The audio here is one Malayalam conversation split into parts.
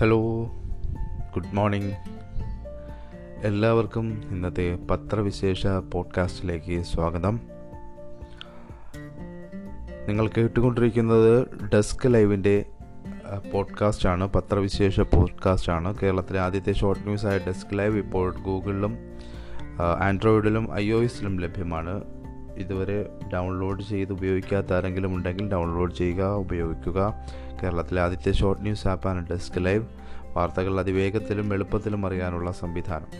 ഹലോ, ഗുഡ് മോർണിംഗ് എല്ലാവർക്കും. ഇന്നത്തെ പത്രവിശേഷ പോഡ്കാസ്റ്റിലേക്ക് സ്വാഗതം. നിങ്ങൾ കേട്ടുകൊണ്ടിരിക്കുന്നത് ഡെസ്ക് ലൈവിൻ്റെ പോഡ്കാസ്റ്റാണ്, പത്രവിശേഷ പോഡ്കാസ്റ്റാണ്. കേരളത്തിലെ ആദ്യത്തെ ഷോർട്ട് ന്യൂസായ ഡെസ്ക് ലൈവ് ഇപ്പോൾ ഗൂഗിളിലും ആൻഡ്രോയിഡിലും iOSലും ലഭ്യമാണ്. ഇതുവരെ ഡൗൺലോഡ് ചെയ്ത് ഉപയോഗിക്കാത്ത ആരെങ്കിലും ഉണ്ടെങ്കിൽ ഡൗൺലോഡ് ചെയ്യുക, ഉപയോഗിക്കുക. കേരളത്തിലെ ആദ്യത്തെ ഷോർട്ട് ന്യൂസ് ആപ്പാണ് ഡെസ്ക് ലൈവ്. വാർത്തകൾ അതിവേഗത്തിലും എളുപ്പത്തിലും അറിയാനുള്ള സംവിധാനം.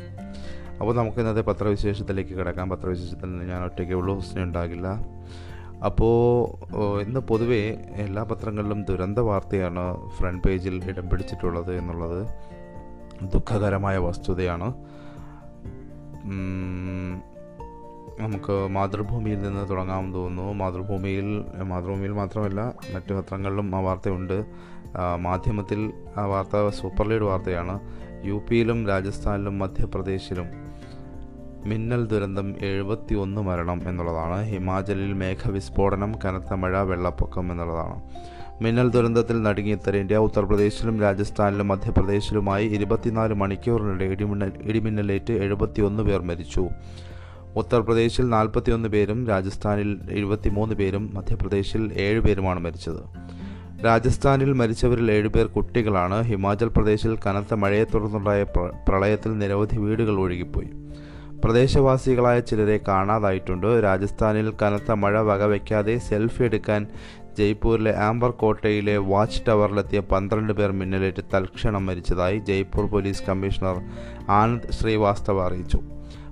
അപ്പോൾ നമുക്ക് ഇന്നത്തെ പത്രവിശേഷത്തിലേക്ക് കിടക്കാം. പത്രവിശേഷത്തിൽ ഞാൻ ഒറ്റയ്ക്ക് ഉള്ളൂ, ഹുസ്ന ഉണ്ടാകില്ല. അപ്പോൾ ഇന്ന് പൊതുവേ എല്ലാ പത്രങ്ങളിലും ദുരന്ത വാർത്തയാണ് ഫ്രണ്ട് പേജിൽ ഇടം പിടിച്ചിട്ടുള്ളത് എന്നുള്ളത് ദുഃഖകരമായ വസ്തുതയാണ്. നമുക്ക് മാതൃഭൂമിയിൽ നിന്ന് തുടങ്ങാമെന്ന് തോന്നുന്നു. മാതൃഭൂമിയിൽ മാത്രമല്ല, മറ്റു പത്രങ്ങളിലും ആ വാർത്തയുണ്ട്. മാധ്യമത്തിൽ ആ വാർത്ത സൂപ്പർ ലീഡ് വാർത്തയാണ്. യുപിയിലും രാജസ്ഥാനിലും മധ്യപ്രദേശിലും മിന്നൽ ദുരന്തം, 71 മരണം എന്നുള്ളതാണ്. ഹിമാചലിൽ മേഘവിസ്ഫോടനം, കനത്ത മഴ, വെള്ളപ്പൊക്കം എന്നുള്ളതാണ്. മിന്നൽ ദുരന്തത്തിൽ നടുങ്ങി ഉത്തരേന്ത്യ. ഉത്തർപ്രദേശിലും രാജസ്ഥാനിലും മധ്യപ്രദേശിലുമായി 24 മണിക്കൂറിനിടെ ഇടിമിന്നലേറ്റ് 71 പേർ മരിച്ചു. ഉത്തർപ്രദേശിൽ 41 പേരും രാജസ്ഥാനിൽ 23 പേരും മധ്യപ്രദേശിൽ 7 പേരുമാണ് മരിച്ചത്. രാജസ്ഥാനിൽ മരിച്ചവരിൽ 7 പേർ കുട്ടികളാണ്. ഹിമാചൽ പ്രദേശിൽ കനത്ത മഴയെ തുടർന്നുണ്ടായ പ്രളയത്തിൽ നിരവധി വീടുകൾ ഒഴുകിപ്പോയി. പ്രദേശവാസികളായ ചിലരെ കാണാതായിട്ടുണ്ട്. രാജസ്ഥാനിൽ കനത്ത മഴ വകവയ്ക്കാതെ സെൽഫി എടുക്കാൻ ജയ്പൂരിലെ ആംബർ കോട്ടയിലെ വാച്ച് ടവറിലെത്തിയ 12 പേർ മിന്നലേറ്റ് തൽക്ഷണം മരിച്ചതായി ജയ്പൂർ പോലീസ് കമ്മീഷണർ ആനന്ദ് ശ്രീവാസ്തവ അറിയിച്ചു.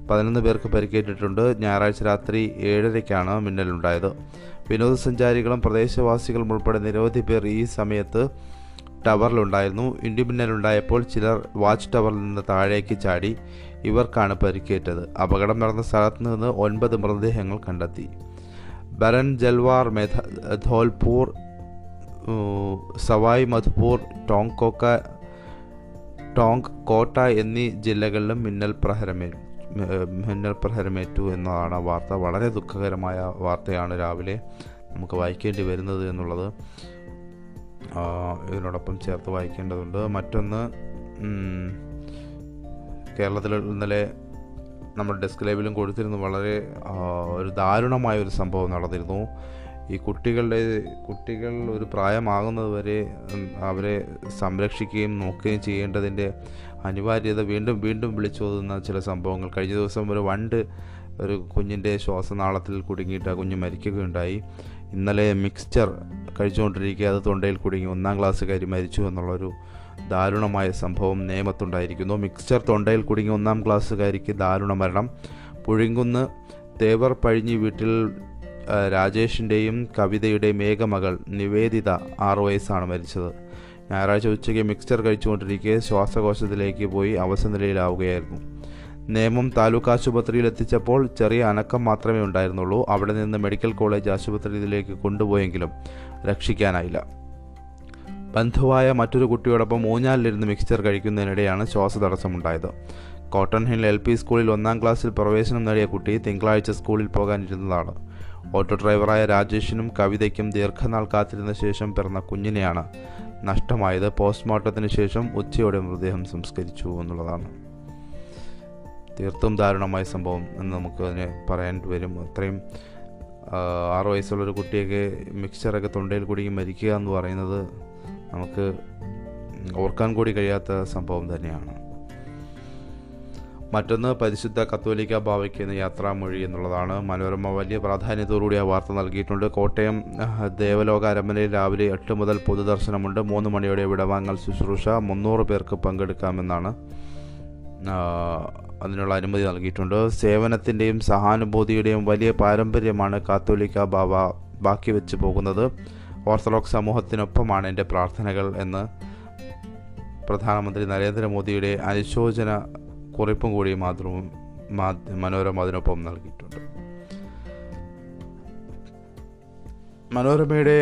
11 പേർക്ക് പരിക്കേറ്റിട്ടുണ്ട്. ഞായറാഴ്ച രാത്രി 7:30-ക്കാണ് മിന്നലുണ്ടായത്. വിനോദസഞ്ചാരികളും പ്രദേശവാസികളും ഉൾപ്പെടെ നിരവധി പേർ ഈ സമയത്ത് ടവറിലുണ്ടായിരുന്നു. ഇടിമിന്നലുണ്ടായപ്പോൾ ചിലർ വാച്ച് ടവറിൽ നിന്ന് താഴേക്ക് ചാടി. ഇവർക്കാണ് പരിക്കേറ്റത്. അപകടം നടന്ന സ്ഥലത്ത് നിന്ന് 9 മൃതദേഹങ്ങൾ കണ്ടെത്തി. ബരൻ, ജൽവാർ, ധോൽപൂർ, സവായ് മധുപൂർ, ടോങ്ക് കോട്ട എന്നീ ജില്ലകളിലും മിന്നൽ പ്രഹരമേറ്റു എന്നതാണ് വാർത്ത. വളരെ ദുഃഖകരമായ വാർത്തയാണ് രാവിലെ നമുക്ക് വായിക്കേണ്ടി വരുന്നത് എന്നുള്ളത് ഇതിനോടൊപ്പം ചേർത്ത് വായിക്കേണ്ടതുണ്ട്. മറ്റൊന്ന്, കേരളത്തിൽ ഇന്നലെ നമ്മുടെ ഡെസ്ക് ലൈവിലും കൊടുത്തിരുന്നു. വളരെ ഒരു ദാരുണമായൊരു സംഭവം നടന്നിരുന്നു. ഈ കുട്ടികൾ ഒരു പ്രായമാകുന്നത് വരെ അവരെ സംരക്ഷിക്കുകയും നോക്കുകയും ചെയ്യേണ്ടതിൻ്റെ അനിവാര്യത വീണ്ടും വീണ്ടും വിളിച്ചോതുന്ന ചില സംഭവങ്ങൾ. കഴിഞ്ഞ ദിവസം ഒരു കുഞ്ഞിൻ്റെ ശ്വാസനാളത്തിൽ കുടുങ്ങിയിട്ട് ആ കുഞ്ഞ് മരിക്കുകയുണ്ടായി. ഇന്നലെ മിക്സ്ചർ കഴിച്ചുകൊണ്ടിരിക്കുക അത് തൊണ്ടയിൽ കുടുങ്ങി 1ാം ക്ലാസ്സുകാരി മരിച്ചു എന്നുള്ളൊരു ദാരുണമായ സംഭവം നേമത്തുണ്ടായിരിക്കുന്നു. മിക്സ്ചർ തൊണ്ടയിൽ കുടുങ്ങി 1ാം ക്ലാസ്സുകാരിക്ക് ദാരുണ മരണം. പുഴിങ്കുന്ന് തേവർ പഴിഞ്ഞി വീട്ടിൽ രാജേഷിൻ്റെയും കവിതയുടെയും ഏകമകൾ നിവേദിത 6 വയസ്സാണ് മരിച്ചത്. ഞായറാഴ്ച ഉച്ചയ്ക്ക് മിക്സ്ചർ കഴിച്ചുകൊണ്ടിരിക്കെ ശ്വാസകോശത്തിലേക്ക് പോയി അവശനിലയിലാവുകയായിരുന്നു. നേമം താലൂക്ക് ആശുപത്രിയിൽ എത്തിച്ചപ്പോൾ ചെറിയ അനക്കം മാത്രമേ ഉണ്ടായിരുന്നുള്ളൂ. അവിടെ നിന്ന് മെഡിക്കൽ കോളേജ് ആശുപത്രിയിലേക്ക് കൊണ്ടുപോയെങ്കിലും രക്ഷിക്കാനായില്ല. ബന്ധുവായ മറ്റൊരു കുട്ടിയോടൊപ്പം ഊഞ്ഞാലിരുന്ന് മിക്സ്ചർ കഴിക്കുന്നതിനിടെയാണ് ശ്വാസതടസ്സമുണ്ടായത്. കോട്ടൺ ഹിൽ LP സ്കൂളിൽ 1ാം ക്ലാസ്സിൽ പ്രവേശനം നേടിയ കുട്ടി തിങ്കളാഴ്ച സ്കൂളിൽ പോകാനിരുന്നതാണ്. ഓട്ടോ ഡ്രൈവറായ രാജേഷിനും കവിതയ്ക്കും ദീർഘനാൾ കാത്തിരുന്ന ശേഷം പിറന്ന കുഞ്ഞിനെയാണ് നഷ്ടമായത്. പോസ്റ്റ്മോർട്ടത്തിന് ശേഷം ഉച്ചയോടെ മൃതദേഹം സംസ്കരിച്ചു എന്നുള്ളതാണ്. തീർത്തും ദാരുണമായ സംഭവം എന്ന് നമുക്ക് അതിനെ പറയേണ്ടി വരും. അത്രയും 6 വയസ്സുള്ളൊരു കുട്ടിയൊക്കെ മിക്സ്ചറൊക്കെ തൊണ്ടയിൽ കുടുങ്ങി മരിക്കുക എന്ന് പറയുന്നത് നമുക്ക് ഓർക്കാൻ കൂടി കഴിയാത്ത സംഭവം തന്നെയാണ്. മറ്റൊന്ന്, പരിശുദ്ധ കത്തോലിക്ക ബാവയ്ക്ക് എന്ന യാത്രാമൊഴി എന്നുള്ളതാണ്. മനോരമ വലിയ പ്രാധാന്യത്തോടുകൂടി ആ വാർത്ത നൽകിയിട്ടുണ്ട്. കോട്ടയം ദേവലോക അരമനയിൽ രാവിലെ 8 മുതൽ പൊതുദർശനമുണ്ട്. 3 മണിയോടെ വിടവാങ്ങൽ ശുശ്രൂഷ. 300 പേർക്ക് പങ്കെടുക്കാമെന്നാണ് അതിനുള്ള അനുമതി നൽകിയിട്ടുണ്ട്. സേവനത്തിൻ്റെയും സഹാനുഭൂതിയുടെയും വലിയ പാരമ്പര്യമാണ് കാത്തോലിക്ക ബാവ ബാക്കി വെച്ച് പോകുന്നത്. ഓർത്തഡോക്സ് സമൂഹത്തിനൊപ്പമാണ് എൻ്റെ പ്രാർത്ഥനകൾ എന്ന് പ്രധാനമന്ത്രി നരേന്ദ്രമോദിയുടെ അനുശോചന കുറിപ്പും കൂടി മനോരമ അതിനൊപ്പം നൽകിയിട്ടുണ്ട്. മനോരമയുടെ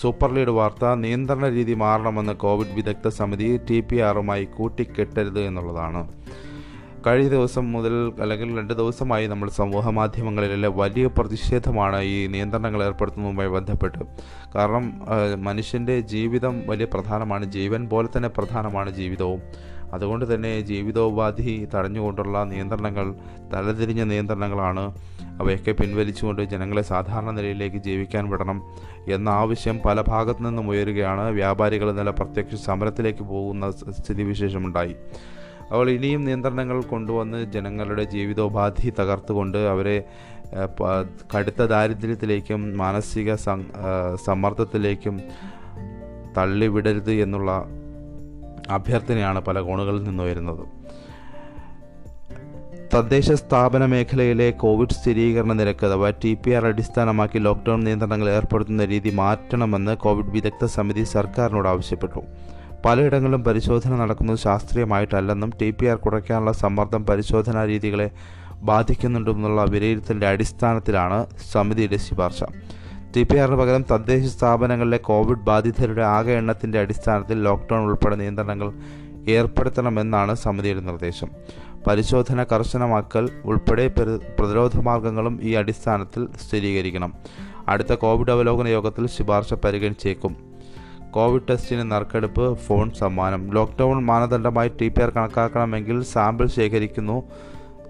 സൂപ്പർ ലീഡ് വാർത്ത, നിയന്ത്രണ രീതി മാറണമെന്ന് കോവിഡ് വിദഗ്ധ സമിതി TPRമായി കൂട്ടിക്കെട്ടരുത് എന്നുള്ളതാണ്. കഴിഞ്ഞ ദിവസം മുതൽ അല്ലെങ്കിൽ 2 ദിവസമായി നമ്മൾ സമൂഹ മാധ്യമങ്ങളിലെ വലിയ പ്രതിഷേധമാണ് ഈ നിയന്ത്രണങ്ങൾ ഏർപ്പെടുത്തുന്നതുമായി ബന്ധപ്പെട്ട്. കാരണം മനുഷ്യൻ്റെ ജീവിതം വലിയ പ്രധാനമാണ്, ജീവൻ പോലെ തന്നെ പ്രധാനമാണ് ജീവിതവും. അതുകൊണ്ട് തന്നെ ജീവിതോപാധി തടഞ്ഞുകൊണ്ടുള്ള നിയന്ത്രണങ്ങൾ, തലതിരിഞ്ഞ നിയന്ത്രണങ്ങളാണ്. അവയൊക്കെ പിൻവലിച്ചുകൊണ്ട് ജനങ്ങളെ സാധാരണ നിലയിലേക്ക് ജീവിക്കാൻ വിടണം എന്ന ആവശ്യം പല ഭാഗത്തു നിന്നും ഉയരുകയാണ്. വ്യാപാരികൾ ഇന്നലെ പ്രത്യക്ഷ സമരത്തിലേക്ക് പോകുന്ന സ്ഥിതിവിശേഷമുണ്ടായി. അവൾ ഇനിയും നിയന്ത്രണങ്ങൾ കൊണ്ടുവന്ന് ജനങ്ങളുടെ ജീവിതോപാധി തകർത്തുകൊണ്ട് അവരെ കടുത്ത ദാരിദ്ര്യത്തിലേക്കും മാനസിക സമ്മർദ്ദത്തിലേക്കും തള്ളിവിടരുത് എന്നുള്ള അഭ്യർത്ഥനയാണ് പല കോണുകളിൽ നിന്ന് വരുന്നത്. തദ്ദേശ സ്ഥാപന മേഖലയിലെ കോവിഡ് സ്ഥിരീകരണ നിരക്ക് അഥവാ TPR അടിസ്ഥാനമാക്കി ലോക്ക്ഡൗൺ നിയന്ത്രണങ്ങൾ ഏർപ്പെടുത്തുന്ന രീതി മാറ്റണമെന്ന് കോവിഡ് വിദഗ്ധ സമിതി സർക്കാരിനോട് ആവശ്യപ്പെട്ടു. പലയിടങ്ങളിലും പരിശോധന നടക്കുന്നത് ശാസ്ത്രീയമായിട്ടല്ലെന്നും TPR കുറയ്ക്കാനുള്ള സമ്മർദ്ദം പരിശോധനാ രീതികളെ ബാധിക്കുന്നുണ്ടെന്നുള്ള വിലയിരുത്തലിൻ്റെ അടിസ്ഥാനത്തിലാണ് സമിതിയുടെ ശുപാർശ. TPRന് പകരം തദ്ദേശ സ്ഥാപനങ്ങളിലെ കോവിഡ് ബാധിതരുടെ ആകെ എണ്ണത്തിൻ്റെ അടിസ്ഥാനത്തിൽ ലോക്ക്ഡൗൺ ഉൾപ്പെടെ നിയന്ത്രണങ്ങൾ ഏർപ്പെടുത്തണമെന്നാണ് സമിതിയുടെ നിർദ്ദേശം. പരിശോധന കർശനമാക്കൽ ഉൾപ്പെടെ പ്രതിരോധ മാർഗങ്ങളും ഈ അടിസ്ഥാനത്തിൽ സ്ഥിരീകരിക്കണം. അടുത്ത കോവിഡ് അവലോകന യോഗത്തിൽ ശുപാർശ പരിഗണിച്ചേക്കും. കോവിഡ് ടെസ്റ്റിന് നറുക്കെടുപ്പ്, ഫോൺ സമ്മാനം. ലോക്ക്ഡൗൺ മാനദണ്ഡമായി TPR കണക്കാക്കണമെങ്കിൽ സാമ്പിൾ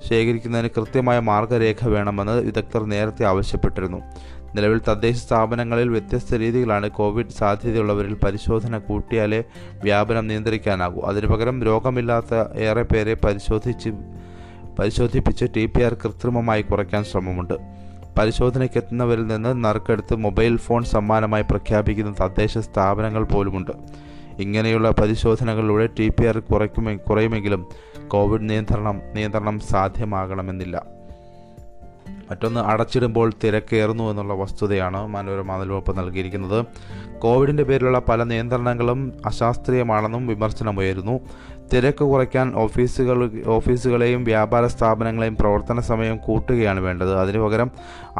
ശേഖരിക്കുന്നതിന് കൃത്യമായ മാർഗരേഖ വേണമെന്ന് വിദഗ്ധർ നേരത്തെ ആവശ്യപ്പെട്ടിരുന്നു. നിലവിൽ തദ്ദേശ സ്ഥാപനങ്ങളിൽ വ്യത്യസ്ത രീതികളാണ് കോവിഡ് സാധ്യതയുള്ളവരിൽ പരിശോധന കൂട്ടിയാലേ വ്യാപനം നിയന്ത്രിക്കാനാകൂ. അതിനു പകരം രോഗമില്ലാത്ത ഏറെ പേരെ പരിശോധിപ്പിച്ച് TPR കൃത്രിമമായി കുറയ്ക്കാൻ ശ്രമമുണ്ട്. പരിശോധനയ്ക്കെത്തുന്നവരിൽ നിന്ന് നറുക്കെടുത്ത് മൊബൈൽ ഫോൺ സമ്മാനമായി പ്രഖ്യാപിക്കുന്ന തദ്ദേശ സ്ഥാപനങ്ങൾ പോലുമുണ്ട്. ഇങ്ങനെയുള്ള പരിശോധനകളിലൂടെ TPR കുറയുമെങ്കിലും കോവിഡ് നിയന്ത്രണം സാധ്യമാകണമെന്നില്ല. മറ്റൊന്ന്, അടച്ചിടുമ്പോൾ തിരക്കേറുന്നു എന്നുള്ള വസ്തുതയാണ് മനോരമ നിലവപ്പ് നൽകിയിരിക്കുന്നത്. കോവിഡിൻ്റെ പേരിലുള്ള പല നിയന്ത്രണങ്ങളും അശാസ്ത്രീയമാണെന്നും വിമർശനമുയരുന്നു. തിരക്ക് കുറയ്ക്കാൻ ഓഫീസുകളെയും വ്യാപാര സ്ഥാപനങ്ങളെയും പ്രവർത്തന സമയം കൂട്ടുകയാണ് വേണ്ടത്. അതിനു പകരം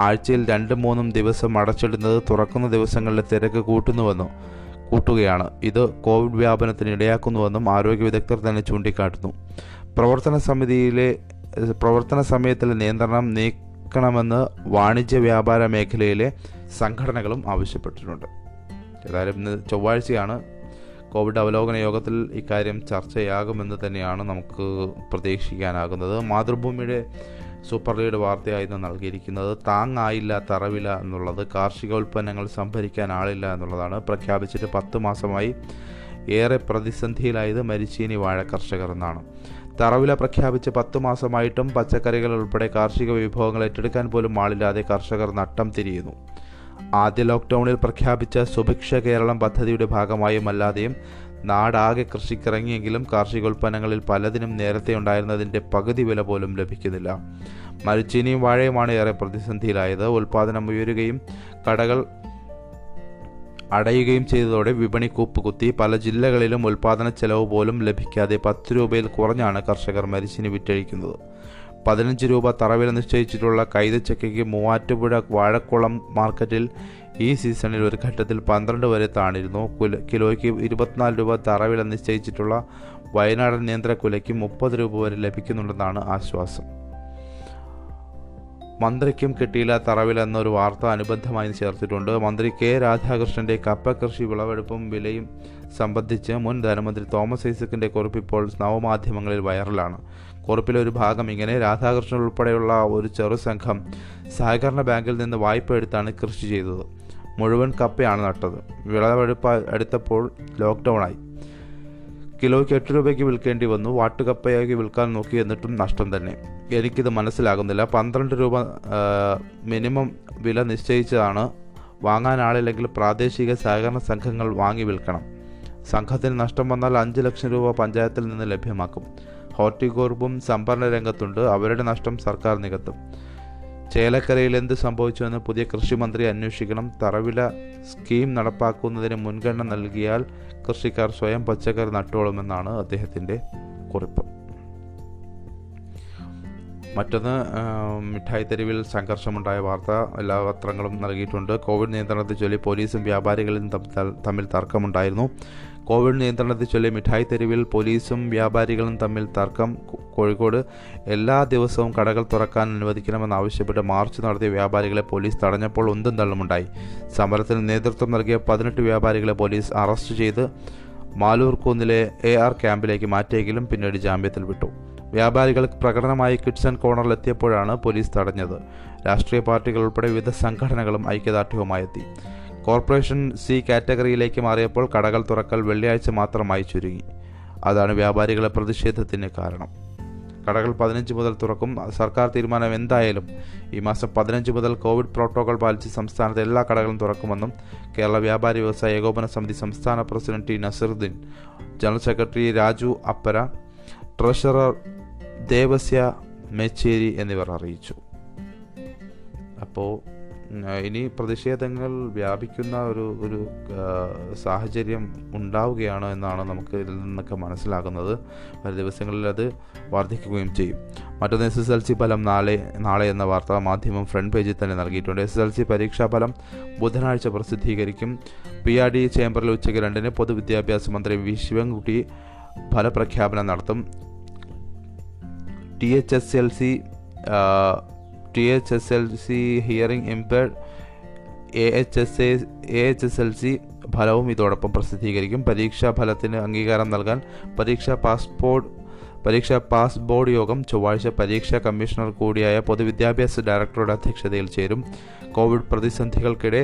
ആഴ്ചയിൽ 2-3 ദിവസം അടച്ചിടുന്നത് തുറക്കുന്ന ദിവസങ്ങളിലെ തിരക്ക് കൂട്ടുകയാണ്. ഇത് കോവിഡ് വ്യാപനത്തിന് ഇടയാക്കുന്നുവെന്നും ആരോഗ്യ വിദഗ്ധർ തന്നെ ചൂണ്ടിക്കാട്ടുന്നു. പ്രവർത്തന സമയത്തിലെ നിയന്ത്രണം നീക്കണമെന്ന് വാണിജ്യ വ്യാപാര മേഖലയിലെ സംഘടനകളും ആവശ്യപ്പെട്ടിട്ടുണ്ട്. ഏതായാലും ഇന്ന് ചൊവ്വാഴ്ചയാണ്. കോവിഡ് അവലോകന യോഗത്തിൽ ഇക്കാര്യം ചർച്ചയാകുമെന്ന് തന്നെയാണ് നമുക്ക് പ്രതീക്ഷിക്കാനാകുന്നത്. മാതൃഭൂമിയുടെ സൂപ്പർ ലീഡ് വാർത്തയായി നൽകിയിരിക്കുന്നത് താങ്ങായില്ല തറവില എന്നുള്ളത്. കാർഷികോൽപ്പന്നങ്ങൾ സംഭരിക്കാൻ ആളില്ല എന്നുള്ളതാണ്. പ്രഖ്യാപിച്ചിട്ട് 10 മാസമായി ഏറെ പ്രതിസന്ധിയിലായത് മരിച്ചീനി വാഴ കർഷകർ എന്നാണ്. തറവില പ്രഖ്യാപിച്ച് 10 മാസമായിട്ടും പച്ചക്കറികൾ ഉൾപ്പെടെ കാർഷിക വിഭവങ്ങൾ ഏറ്റെടുക്കാൻ പോലും ആളില്ലാതെ കർഷകർ നട്ടം തിരിയുന്നു. ആദ്യ ലോക്ക്ഡൗണിൽ പ്രഖ്യാപിച്ച സുഭിക്ഷ കേരളം പദ്ധതിയുടെ ഭാഗമായും അല്ലാതെയും നാടാകെ കൃഷിക്കിറങ്ങിയെങ്കിലും കാർഷികോൽപ്പന്നങ്ങളിൽ പലതിനും നേരത്തെ ഉണ്ടായിരുന്നതിൻ്റെ പകുതി വില പോലും ലഭിക്കുന്നില്ല. മരച്ചീനിയും വാഴയുമാണ് ഏറെ പ്രതിസന്ധിയിലായത്. ഉൽപ്പാദനം ഉയരുകയും കടകൾ അടയുകയും ചെയ്തതോടെ വിപണി കൂപ്പുകുത്തി. പല ജില്ലകളിലും ഉൽപ്പാദന ചെലവ് പോലും ലഭിക്കാതെ 10 രൂപയിൽ കുറഞ്ഞാണ് കർഷകർ മരച്ചീനി വിറ്റഴിക്കുന്നത്. 15 രൂപ തറവില നിശ്ചയിച്ചിട്ടുള്ള കൈതച്ചക്കയ്ക്ക് മൂവാറ്റുപുഴ വാഴക്കുളം മാർക്കറ്റിൽ ഈ സീസണിൽ ഒരു ഘട്ടത്തിൽ 12 വരെ താണിരുന്നു. കിലോയ്ക്ക് 24 രൂപ തറവില നിശ്ചയിച്ചിട്ടുള്ള വയനാടൻ നേന്ത്രക്കുലയ്ക്ക് 30 രൂപ വരെ ലഭിക്കുന്നുണ്ടെന്നാണ് ആശ്വാസം. മന്ത്രിക്കും കിട്ടിയില്ല തറവില എന്നൊരു വാർത്ത അനുബന്ധമായി ചേർത്തിട്ടുണ്ട്. മന്ത്രി K. രാധാകൃഷ്ണൻ്റെ കപ്പകൃഷി വിളവെടുപ്പും വിലയും സംബന്ധിച്ച് മുൻ ധനമന്ത്രി തോമസ് ഐസക്കിൻ്റെ കുറിപ്പ് ഇപ്പോൾ നവമാധ്യമങ്ങളിൽ വൈറലാണ്. കുറിപ്പിലെ ഒരു ഭാഗം ഇങ്ങനെ: രാധാകൃഷ്ണൻ ഉൾപ്പെടെയുള്ള ഒരു ചെറു സംഘം സഹകരണ ബാങ്കിൽ നിന്ന് വായ്പ എടുത്താണ് കൃഷി ചെയ്തത്. മുഴുവൻ കപ്പയാണ് നട്ടത്. വിളവെടുപ്പ് അടുത്തപ്പോൾ ലോക്ക്ഡൗണായി. കിലോയ്ക്ക് 8 രൂപയ്ക്ക് വിൽക്കേണ്ടി വന്നു. വാട്ടുകപ്പയാക്കി വിൽക്കാൻ നോക്കി, എന്നിട്ടും നഷ്ടം തന്നെ. എനിക്കിത് മനസ്സിലാകുന്നില്ല. 12 രൂപ മിനിമം വില നിശ്ചയിച്ചതാണ്. വാങ്ങാൻ ആളില്ലെങ്കിൽ പ്രാദേശിക സഹകരണ സംഘങ്ങൾ വാങ്ങി വിൽക്കണം. സംഘത്തിന് നഷ്ടം വന്നാൽ 5 ലക്ഷം രൂപ പഞ്ചായത്തിൽ നിന്ന് ലഭ്യമാക്കും. ഹോർട്ടികോർപ്പും സംഭരണ രംഗത്തുണ്ട്. അവരുടെ നഷ്ടം സർക്കാർ നികത്തും. ചേലക്കരയിൽ എന്ത് സംഭവിച്ചുവെന്ന് പുതിയ കൃഷിമന്ത്രി അന്വേഷിക്കണം. തറവില സ്കീം നടപ്പാക്കുന്നതിന് മുൻഗണന നൽകിയാൽ കൃഷിക്കാർ സ്വയം പച്ചക്കറി നട്ടോളുമെന്നാണ് അദ്ദേഹത്തിൻ്റെ കുറിപ്പ്. മറ്റൊന്ന് മിഠായിത്തെരുവിൽ സംഘർഷമുണ്ടായ വാർത്ത എല്ലാ പത്രങ്ങളും നൽകിയിട്ടുണ്ട്. കോവിഡ് നിയന്ത്രണത്തെ ചൊല്ലി പോലീസും വ്യാപാരികളും തമ്മിൽ തർക്കമുണ്ടായിരുന്നു. കോവിഡ് നിയന്ത്രണത്തെ ചൊല്ലി മിഠായിത്തെരുവിൽ പോലീസും വ്യാപാരികളും തമ്മിൽ തർക്കം. കോഴിക്കോട് എല്ലാ ദിവസവും കടകൾ തുറക്കാൻ അനുവദിക്കണമെന്നാവശ്യപ്പെട്ട് മാർച്ച് നടത്തിയ വ്യാപാരികളെ പോലീസ് തടഞ്ഞപ്പോൾ ഉന്തും തള്ളുമുണ്ടായി. സമരത്തിന് നേതൃത്വം നൽകിയ 18 വ്യാപാരികളെ പോലീസ് അറസ്റ്റ് ചെയ്ത് മാലൂർക്കുന്നിലെ AR ക്യാമ്പിലേക്ക് മാറ്റിയെങ്കിലും പിന്നീട് ജാമ്യത്തിൽ വിട്ടു. വ്യാപാരികൾ പ്രകടനമായി കിഡ്സൺ കോർണറിലെത്തിയപ്പോഴാണ് പോലീസ് തടഞ്ഞത്. രാഷ്ട്രീയ പാർട്ടികൾ ഉൾപ്പെടെ വിവിധ സംഘടനകളും ഐക്യദാർഢ്യവുമായെത്തി. കോർപ്പറേഷൻ C കാറ്റഗറിയിലേക്ക് മാറിയപ്പോൾ കടകൾ തുറക്കൽ വെള്ളിയാഴ്ച മാത്രമായി ചുരുങ്ങി. അതാണ് വ്യാപാരികളെ പ്രതിഷേധത്തിന് കാരണം. കടകൾ 15 മുതൽ തുറക്കും. സർക്കാർ തീരുമാനം എന്തായാലും ഈ മാസം 15 മുതൽ കോവിഡ് പ്രോട്ടോകോൾ പാലിച്ച് സംസ്ഥാനത്തെ എല്ലാ കടകളും തുറക്കുമെന്നും കേരള വ്യാപാരി വ്യവസായ ഏകോപന സമിതി സംസ്ഥാന president T Nasaruddin, general secretary Raju അപ്പര, treasurer Devasya Mechery എന്നിവർ അറിയിച്ചു. അപ്പോൾ ഇനി പ്രതിഷേധങ്ങൾ വ്യാപിക്കുന്ന ഒരു സാഹചര്യം ഉണ്ടാവുകയാണ് എന്നാണ് നമുക്ക് ഇതിൽ നിന്നൊക്കെ മനസ്സിലാകുന്നത്. വരും ദിവസങ്ങളിൽ അത് വർദ്ധിക്കുകയും ചെയ്യും. മറ്റൊന്ന് SSLC ഫലം നാളെ എന്ന വാർത്താ മാധ്യമം ഫ്രണ്ട് പേജിൽ തന്നെ നൽകിയിട്ടുണ്ട്. SSLC പരീക്ഷാഫലം ബുധനാഴ്ച പ്രസിദ്ധീകരിക്കും. PRD ചേംബറിൽ ഉച്ചയ്ക്ക് 2-ന് പൊതുവിദ്യാഭ്യാസ മന്ത്രി V ശിവൻകുട്ടി ഫലപ്രഖ്യാപനം നടത്തും. THSLC ഹിയറിംഗ് ഇംപേർഡ് AHSLC ഫലവും ഇതോടൊപ്പം പ്രസിദ്ധീകരിക്കും. പരീക്ഷാ ഫലത്തിന് അംഗീകാരം നൽകാൻ പരീക്ഷാ പാസ് ബോർഡ് യോഗം ചൊവ്വാഴ്ച പരീക്ഷാ കമ്മീഷണർ കൂടിയായ പൊതുവിദ്യാഭ്യാസ ഡയറക്ടറുടെ അധ്യക്ഷതയിൽ ചേരും. കോവിഡ് പ്രതിസന്ധികൾക്കിടെ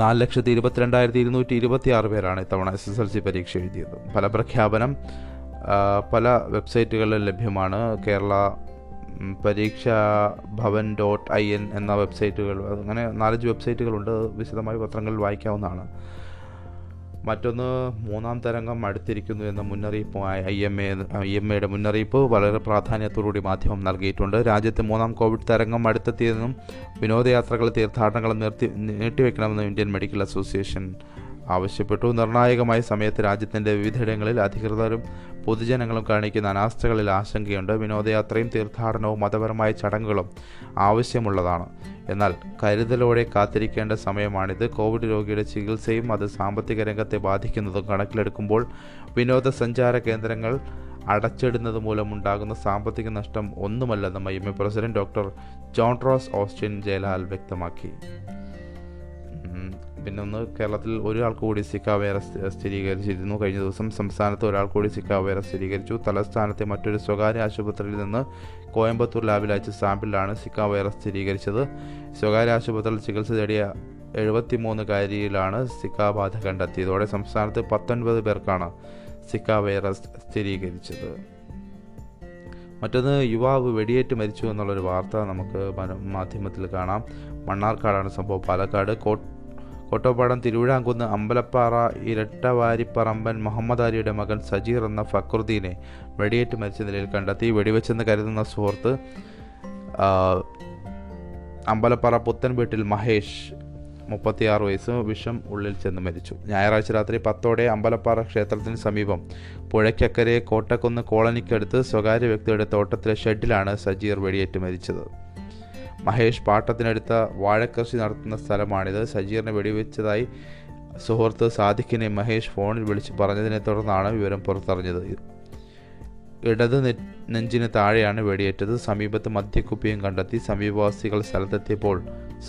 4,22,226 പേരാണ് ഇത്തവണ SSLC പരീക്ഷ എഴുതിയത്. ഫലപ്രഖ്യാപനം പല വെബ്സൈറ്റുകളിലും ലഭ്യമാണ്. കേരള പരീക്ഷാ .in എന്ന വെബ്സൈറ്റുകൾ, അങ്ങനെ 4-5 വെബ്സൈറ്റുകളുണ്ട്. വിശദമായ പത്രങ്ങളിൽ വായിക്കാവുന്നതാണ്. മറ്റൊന്ന്, മൂന്നാം തരംഗം അടുത്തിരിക്കുന്നു എന്ന മുന്നറിയിപ്പുമായി IMAയുടെ മുന്നറിയിപ്പ് വളരെ പ്രാധാന്യത്തോടുകൂടി മാധ്യമം നൽകിയിട്ടുണ്ട്. രാജ്യത്തെ 3ാം കോവിഡ് തരംഗം അടുത്തെത്തിയെന്നും വിനോദയാത്രകൾ തീർത്ഥാടനങ്ങളും നീട്ടിവെക്കണമെന്നും ഇന്ത്യൻ മെഡിക്കൽ അസോസിയേഷൻ ആവശ്യപ്പെട്ടു. നിർണായകമായ സമയത്ത് രാജ്യത്തിൻ്റെ വിവിധയിടങ്ങളിൽ അധികൃതരും പൊതുജനങ്ങളും കാണിക്കുന്ന അനാസ്ഥകളിൽ ആശങ്കയുണ്ട്. വിനോദയാത്രയും തീർത്ഥാടനവും മതപരമായ ചടങ്ങുകളും ആവശ്യമുള്ളതാണ്. എന്നാൽ കരുതലോടെ കാത്തിരിക്കേണ്ട സമയമാണിത്. കോവിഡ് രോഗിയുടെ ചികിത്സയും അത് സാമ്പത്തിക രംഗത്തെ ബാധിക്കുന്നതും കണക്കിലെടുക്കുമ്പോൾ വിനോദസഞ്ചാര കേന്ദ്രങ്ങൾ അടച്ചിടുന്നത് മൂലമുണ്ടാകുന്ന സാമ്പത്തിക നഷ്ടം ഒന്നുമല്ലെന്നും IMA president doctor John Rose Austin Jayalal വ്യക്തമാക്കി. പിന്നെ ഒന്ന്, കേരളത്തിൽ ഒരാൾ കൂടി സിക്ക വൈറസ് സ്ഥിരീകരിച്ചിരുന്നു. കഴിഞ്ഞ ദിവസം സംസ്ഥാനത്ത് ഒരാൾ കൂടി സിക്ക വൈറസ് സ്ഥിരീകരിച്ചു. തലസ്ഥാനത്തെ മറ്റൊരു സ്വകാര്യ ആശുപത്രിയിൽ നിന്ന് കോയമ്പത്തൂർ ലാബിൽ അയച്ച സാമ്പിളിലാണ് സിക്ക വൈറസ് സ്ഥിരീകരിച്ചത്. സ്വകാര്യ ആശുപത്രിയിൽ ചികിത്സ തേടിയ 73-കാരിയിലാണ് സിക്ക ബാധ കണ്ടെത്തിയതോടെ സംസ്ഥാനത്ത് 19 പേർക്കാണ് സിക്ക വൈറസ് സ്ഥിരീകരിച്ചത്. മറ്റൊന്ന്, യുവാവ് വെടിയേറ്റ് മരിച്ചു എന്നുള്ളൊരു വാർത്ത നമുക്ക് മാധ്യമത്തിൽ കാണാം. മണ്ണാർക്കാടാണ് സംഭവം. പാലക്കാട് കോട്ടോപ്പാടം തിരുവിഴാംകുന്ന് അമ്പലപ്പാറ ഇരട്ടവാരിപ്പറമ്പൻ മുഹമ്മദ് അലിയുടെ മകൻ സജീർ എന്ന ഫക്രുദ്ദീനെ വെടിയേറ്റ് മരിച്ച നിലയിൽ കണ്ടെത്തി. വെടിവെച്ചെന്ന് കരുതുന്ന സുഹൃത്ത് അമ്പലപ്പാറ പുത്തൻപേട്ടിൽ മഹേഷ് 36 വയസ്സ് വിഷം ഉള്ളിൽ ചെന്ന് മരിച്ചു. ഞായറാഴ്ച രാത്രി 10-ഓടെ അമ്പലപ്പാറ ക്ഷേത്രത്തിന് സമീപം പുഴയ്ക്കക്കരെ കോട്ടക്കുന്ന് കോളനിക്കടുത്ത് സ്വകാര്യ വ്യക്തിയുടെ തോട്ടത്തിലെ ഷെഡിലാണ് സജീർ വെടിയേറ്റ് മരിച്ചത്. മഹേഷ് പാട്ടത്തിനടുത്ത വാഴക്കൃഷി നടത്തുന്ന സ്ഥലമാണിത്. സജീറിനെ വെടിവെച്ചതായി സുഹൃത്ത് സാദിഖിനെ മഹേഷ് ഫോണിൽ വിളിച്ച് പറഞ്ഞതിനെ തുടർന്നാണ് വിവരം പുറത്തറിഞ്ഞത്. ഇടത് നെഞ്ചിന് താഴെയാണ് വെടിയേറ്റത്. സമീപത്ത് മദ്യക്കുപ്പിയും കണ്ടെത്തി. സമീപവാസികൾ സ്ഥലത്തെത്തിയപ്പോൾ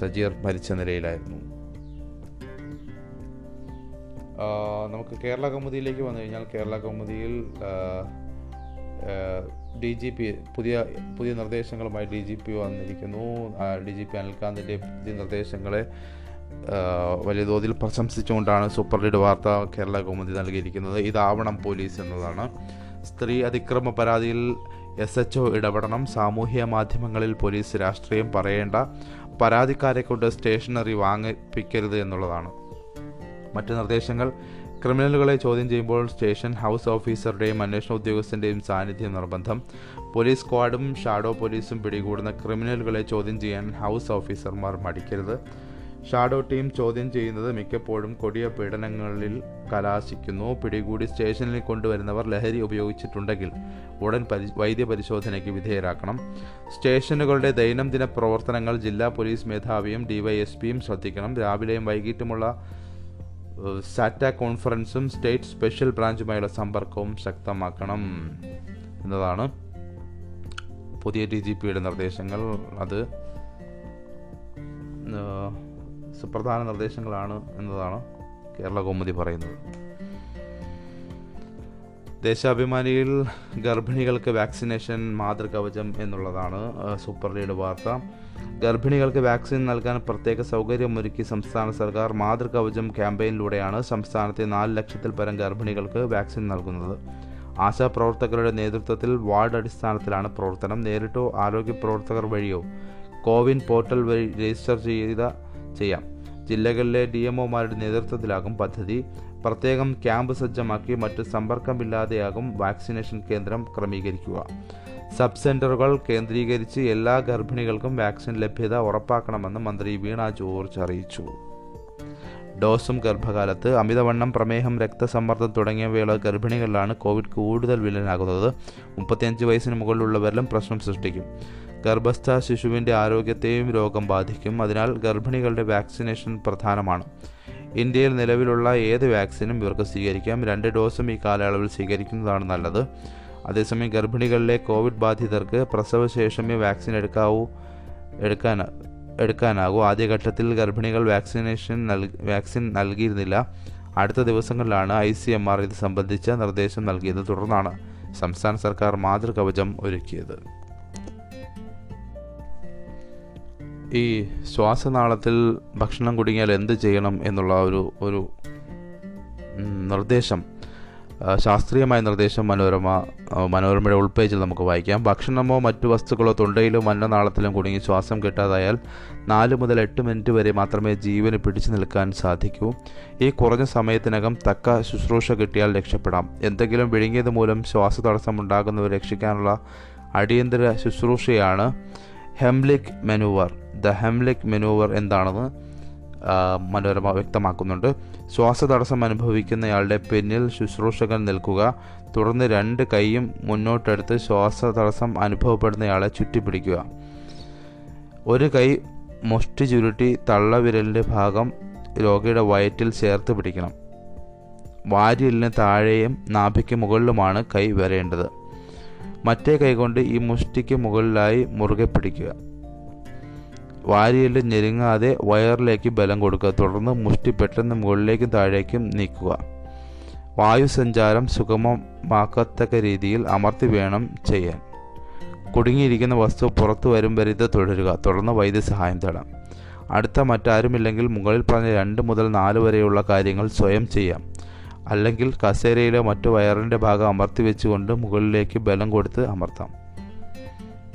സജീർ മരിച്ച നിലയിലായിരുന്നു. നമുക്ക് കേരള കൗമുദിയിലേക്ക് വന്നു കഴിഞ്ഞാൽ, കേരള കൗമുദിയിൽ DGP പുതിയ നിർദ്ദേശങ്ങളുമായി DGP വന്നിരിക്കുന്നു. DGP അനിൽകാന്തിൻ്റെ പുതിയ നിർദ്ദേശങ്ങളെ വലിയ തോതിൽ പ്രശംസിച്ചുകൊണ്ടാണ് സൂപ്പർ ലീഡ് വാർത്ത കേരള കൗമുദി നൽകിയിരിക്കുന്നത്. ഇതാവണം പോലീസ് എന്നതാണ്. സ്ത്രീ അതിക്രമ പരാതിയിൽ SHO ഇടപെടണം. സാമൂഹ്യ മാധ്യമങ്ങളിൽ പോലീസ് രാഷ്ട്രീയം പറയേണ്ട, പരാതിക്കാരെ കൊണ്ട് സ്റ്റേഷനറി വാങ്ങിപ്പിക്കരുത് എന്നുള്ളതാണ്. മറ്റ് നിർദ്ദേശങ്ങൾ: ക്രിമിനലുകളെ ചോദ്യം ചെയ്യുമ്പോൾ സ്റ്റേഷൻ ഹൗസ് ഓഫീസറുടെയും അന്വേഷണ ഉദ്യോഗസ്ഥൻ്റെയും സാന്നിധ്യം നിർബന്ധം. പോലീസ് സ്ക്വാഡും ഷാഡോ പോലീസും പിടികൂടുന്ന ക്രിമിനലുകളെ ചോദ്യം ചെയ്യാൻ ഹൗസ് ഓഫീസർമാർ മടിക്കരുത്. ഷാഡോ ടീം ചോദ്യം ചെയ്യുന്നത് മിക്കപ്പോഴും കൊടിയ പീഡനങ്ങളിൽ കലാശിക്കുന്നു. പിടികൂടി സ്റ്റേഷനിൽ കൊണ്ടുവരുന്നവർ ലഹരി ഉപയോഗിച്ചിട്ടുണ്ടെങ്കിൽ ഉടൻ വൈദ്യപരിശോധനയ്ക്ക് വിധേയരാക്കണം. സ്റ്റേഷനുകളുടെ ദൈനംദിന പ്രവർത്തനങ്ങൾ ജില്ലാ പോലീസ് മേധാവിയും ഡിവൈഎസ്പിയും ശ്രദ്ധിക്കണം. രാവിലെയും വൈകിട്ടുമുള്ള സാറ്റ കോൺഫറൻസും സ്റ്റേറ്റ് സ്പെഷ്യൽ ബ്രാഞ്ചുമായുള്ള സമ്പർക്കവും ശക്തമാക്കണം എന്നതാണ് പുതിയ DGP നിർദ്ദേശങ്ങൾ. അത് സുപ്രധാന നിർദ്ദേശങ്ങളാണ് എന്നതാണ് കേരള കൗമുദി പറയുന്നത്. ദേശാഭിമാനിയിൽ ഗർഭിണികൾക്ക് വാക്സിനേഷൻ മാതൃകവചം എന്നുള്ളതാണ് സൂപ്പർ ലീഡ് വാർത്ത. ഗർഭിണികൾക്ക് വാക്സിൻ നൽകാൻ പ്രത്യേക സൗകര്യമൊരുക്കി സംസ്ഥാന സർക്കാർ മാതൃകവചം ക്യാമ്പയിനിലൂടെയാണ് സംസ്ഥാനത്തെ 4 ലക്ഷത്തിൽ പരം ഗർഭിണികൾക്ക് വാക്സിൻ നൽകുന്നത്. ആശാപ്രവർത്തകരുടെ നേതൃത്വത്തിൽ വാർഡ് അടിസ്ഥാനത്തിലാണ് പ്രവർത്തനം. നേരിട്ടോ ആരോഗ്യ പ്രവർത്തകർ വഴിയോ കോവിൻ പോർട്ടൽ വഴി രജിസ്റ്റർ ചെയ്യാം. ജില്ലകളിലെ DMOമാരുടെ നേതൃത്വത്തിലാകും പദ്ധതി. പ്രത്യേകം ക്യാമ്പ് സജ്ജമാക്കി മറ്റ് സമ്പർക്കമില്ലാതെയാകും വാക്സിനേഷൻ കേന്ദ്രം ക്രമീകരിക്കുക. സബ് സെൻ്ററുകൾ കേന്ദ്രീകരിച്ച് എല്ലാ ഗർഭിണികൾക്കും വാക്സിൻ ലഭ്യത ഉറപ്പാക്കണമെന്ന് മന്ത്രി വീണ ജോർജ് അറിയിച്ചു. ഡോസും ഗർഭകാലത്ത് അമിതവണ്ണം, പ്രമേഹം, രക്തസമ്മർദ്ദം തുടങ്ങിയവയുള്ള ഗർഭിണികളിലാണ് കോവിഡ് കൂടുതൽ വില്ലനാകുന്നത്. 35 വയസ്സിന് മുകളിലുള്ളവരിലും പ്രശ്നം സൃഷ്ടിക്കും. ഗർഭസ്ഥ ശിശുവിൻ്റെ ആരോഗ്യത്തെയും രോഗം ബാധിക്കും. അതിനാൽ ഗർഭിണികളുടെ വാക്സിനേഷൻ പ്രധാനമാണ്. ഇന്ത്യയിൽ നിലവിലുള്ള ഏത് വാക്സിനും ഇവർക്ക് സ്വീകരിക്കാം. 2 ഡോസും ഈ കാലയളവിൽ സ്വീകരിക്കുന്നതാണ് നല്ലത്. അതേസമയം ഗർഭിണികളിലെ കോവിഡ് ബാധിതർക്ക് പ്രസവശേഷമേ വാക്സിൻ എടുക്കാനാകൂ. ആദ്യഘട്ടത്തിൽ ഗർഭിണികൾ വാക്സിൻ നൽകിയിരുന്നില്ല. അടുത്ത ദിവസങ്ങളിലാണ് ICMR ഇത് സംബന്ധിച്ച നിർദ്ദേശം നൽകിയത്. തുടർന്നാണ് സംസ്ഥാന സർക്കാർ മാതൃകവചം ഒരുക്കിയത്. ഈ ശ്വാസനാളത്തിൽ ഭക്ഷണം കുടുങ്ങിയാൽ എന്ത് ചെയ്യണം എന്നുള്ള ഒരു നിർദ്ദേശം, ശാസ്ത്രീയമായ നിർദ്ദേശം മനോരമയുടെ ഉൾപേജിൽ നമുക്ക് വായിക്കാം. ഭക്ഷണമോ മറ്റു വസ്തുക്കളോ തൊണ്ടയിലും അന്നനാളത്തിലും കുടുങ്ങി ശ്വാസം കിട്ടാതായാൽ 4 മുതൽ 8 മിനിറ്റ് വരെ മാത്രമേ ജീവന് പിടിച്ചു നിൽക്കാൻ സാധിക്കൂ. ഈ കുറഞ്ഞ സമയത്തിനകം തക്ക ശുശ്രൂഷ കിട്ടിയാൽ രക്ഷപ്പെടാം. എന്തെങ്കിലും വിഴുങ്ങിയത് മൂലം ശ്വാസതടസ്സം ഉണ്ടാകുന്നവരെ രക്ഷിക്കാനുള്ള അടിയന്തര ശുശ്രൂഷയാണ് ഹെംലിക് മെനൂവർ. ദ ഹെംലിക് മെനൂവർ എന്താണെന്ന് മനോരമ വ്യക്തമാക്കുന്നുണ്ട്. ശ്വാസതടസ്സം അനുഭവിക്കുന്നയാളുടെ പിന്നിൽ ശുശ്രൂഷകൻ നിൽക്കുക. തുടർന്ന് 2 കൈയും മുന്നോട്ടെടുത്ത് ശ്വാസതടസ്സം അനുഭവപ്പെടുന്നയാളെ ചുറ്റിപ്പിടിക്കുക. 1 കൈ മുഷ്ടി ചുരുട്ടി തള്ളവിരലിൻ്റെ ഭാഗം രോഗിയുടെ വയറ്റിൽ ചേർത്ത് പിടിക്കണം. വാരിയെല്ലിന് താഴെയും നാഭിക്ക് മുകളിലുമാണ് കൈ വരേണ്ടത്. മറ്റേ കൈകൊണ്ട് ഈ മുഷ്ടിക്ക് മുകളിലായി മുറുകെ പിടിക്കുക. വാരിയെല്ല് ഞെരുങ്ങാതെ വയറിലേക്ക് ബലം കൊടുക്കുക. തുടർന്ന് മുഷ്ടി പെട്ടെന്ന് മുകളിലേക്കും താഴേക്കും നീക്കുക. വായുസഞ്ചാരം സുഗമമാക്കത്തക്ക രീതിയിൽ അമർത്തി വേണം ചെയ്യാൻ. കുടുങ്ങിയിരിക്കുന്ന വസ്തു പുറത്തു വരും വരെ ഇത് തുടരുക. തുടർന്ന് വൈദ്യസഹായം തേടാം. അടുത്ത മറ്റാരുമില്ലെങ്കിൽ മുകളിൽ പറഞ്ഞ 2 മുതൽ 4 വരെയുള്ള കാര്യങ്ങൾ സ്വയം ചെയ്യാം. അല്ലെങ്കിൽ കസേരയിലോ മറ്റു വയറിൻ്റെ ഭാഗം അമർത്തി വെച്ചുകൊണ്ട് മുകളിലേക്ക് ബലം കൊടുത്ത് അമർത്താം.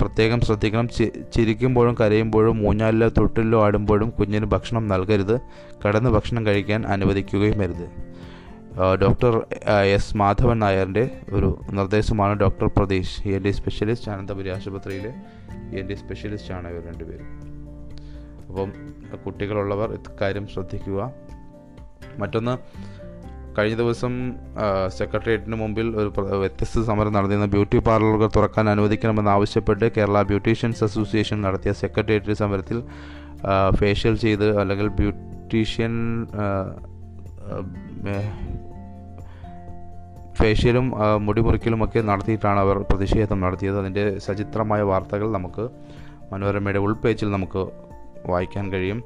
പ്രത്യേകം ശ്രദ്ധിക്കണം. ചിരിക്കുമ്പോഴും കരയുമ്പോഴും ഊഞ്ഞാലിലോ തൊട്ടിലോ ആടുമ്പോഴും കുഞ്ഞിന് ഭക്ഷണം നൽകരുത്. കടന്ന് ഭക്ഷണം കഴിക്കാൻ അനുവദിക്കുകയും അരുത്. ഡോക്ടർ S മാധവൻ നായരുടെ ഒരു നിർദ്ദേശമാണ്. Doctor Pratheesh ENT specialist, Ananthapuri ആശുപത്രിയിലെ ENT സ്പെഷ്യലിസ്റ്റാണ് ഇവർ രണ്ടുപേരും. അപ്പം കുട്ടികളുള്ളവർ ഇക്കാര്യം ശ്രദ്ധിക്കുക. മറ്റൊന്ന്, കഴിഞ്ഞ ദിവസം സെക്രട്ടേറിയറ്റിന് മുമ്പിൽ ഒരു വ്യത്യസ്ത സമരം നടന്നിരുന്ന ബ്യൂട്ടി പാർലറുകൾ തുറക്കാൻ അനുവദിക്കണമെന്നാവശ്യപ്പെട്ട് കേരള ബ്യൂട്ടീഷ്യൻസ് അസോസിയേഷൻ നടത്തിയ സെക്രട്ടേറിയറ്റ് സമരത്തിൽ ഫേഷ്യൽ ചെയ്ത് അല്ലെങ്കിൽ ബ്യൂട്ടീഷ്യൻ ഫേഷ്യലും മുടിമുറിക്കലുമൊക്കെ നടത്തിയിട്ടാണ് അവർ പ്രതിഷേധം നടത്തിയത്. അതിൻ്റെ സചിത്രമായ വാർത്തകൾ നമുക്ക് മനോരമയുടെ ഉൾപേജിൽ നമുക്ക് വായിക്കാൻ കഴിയും.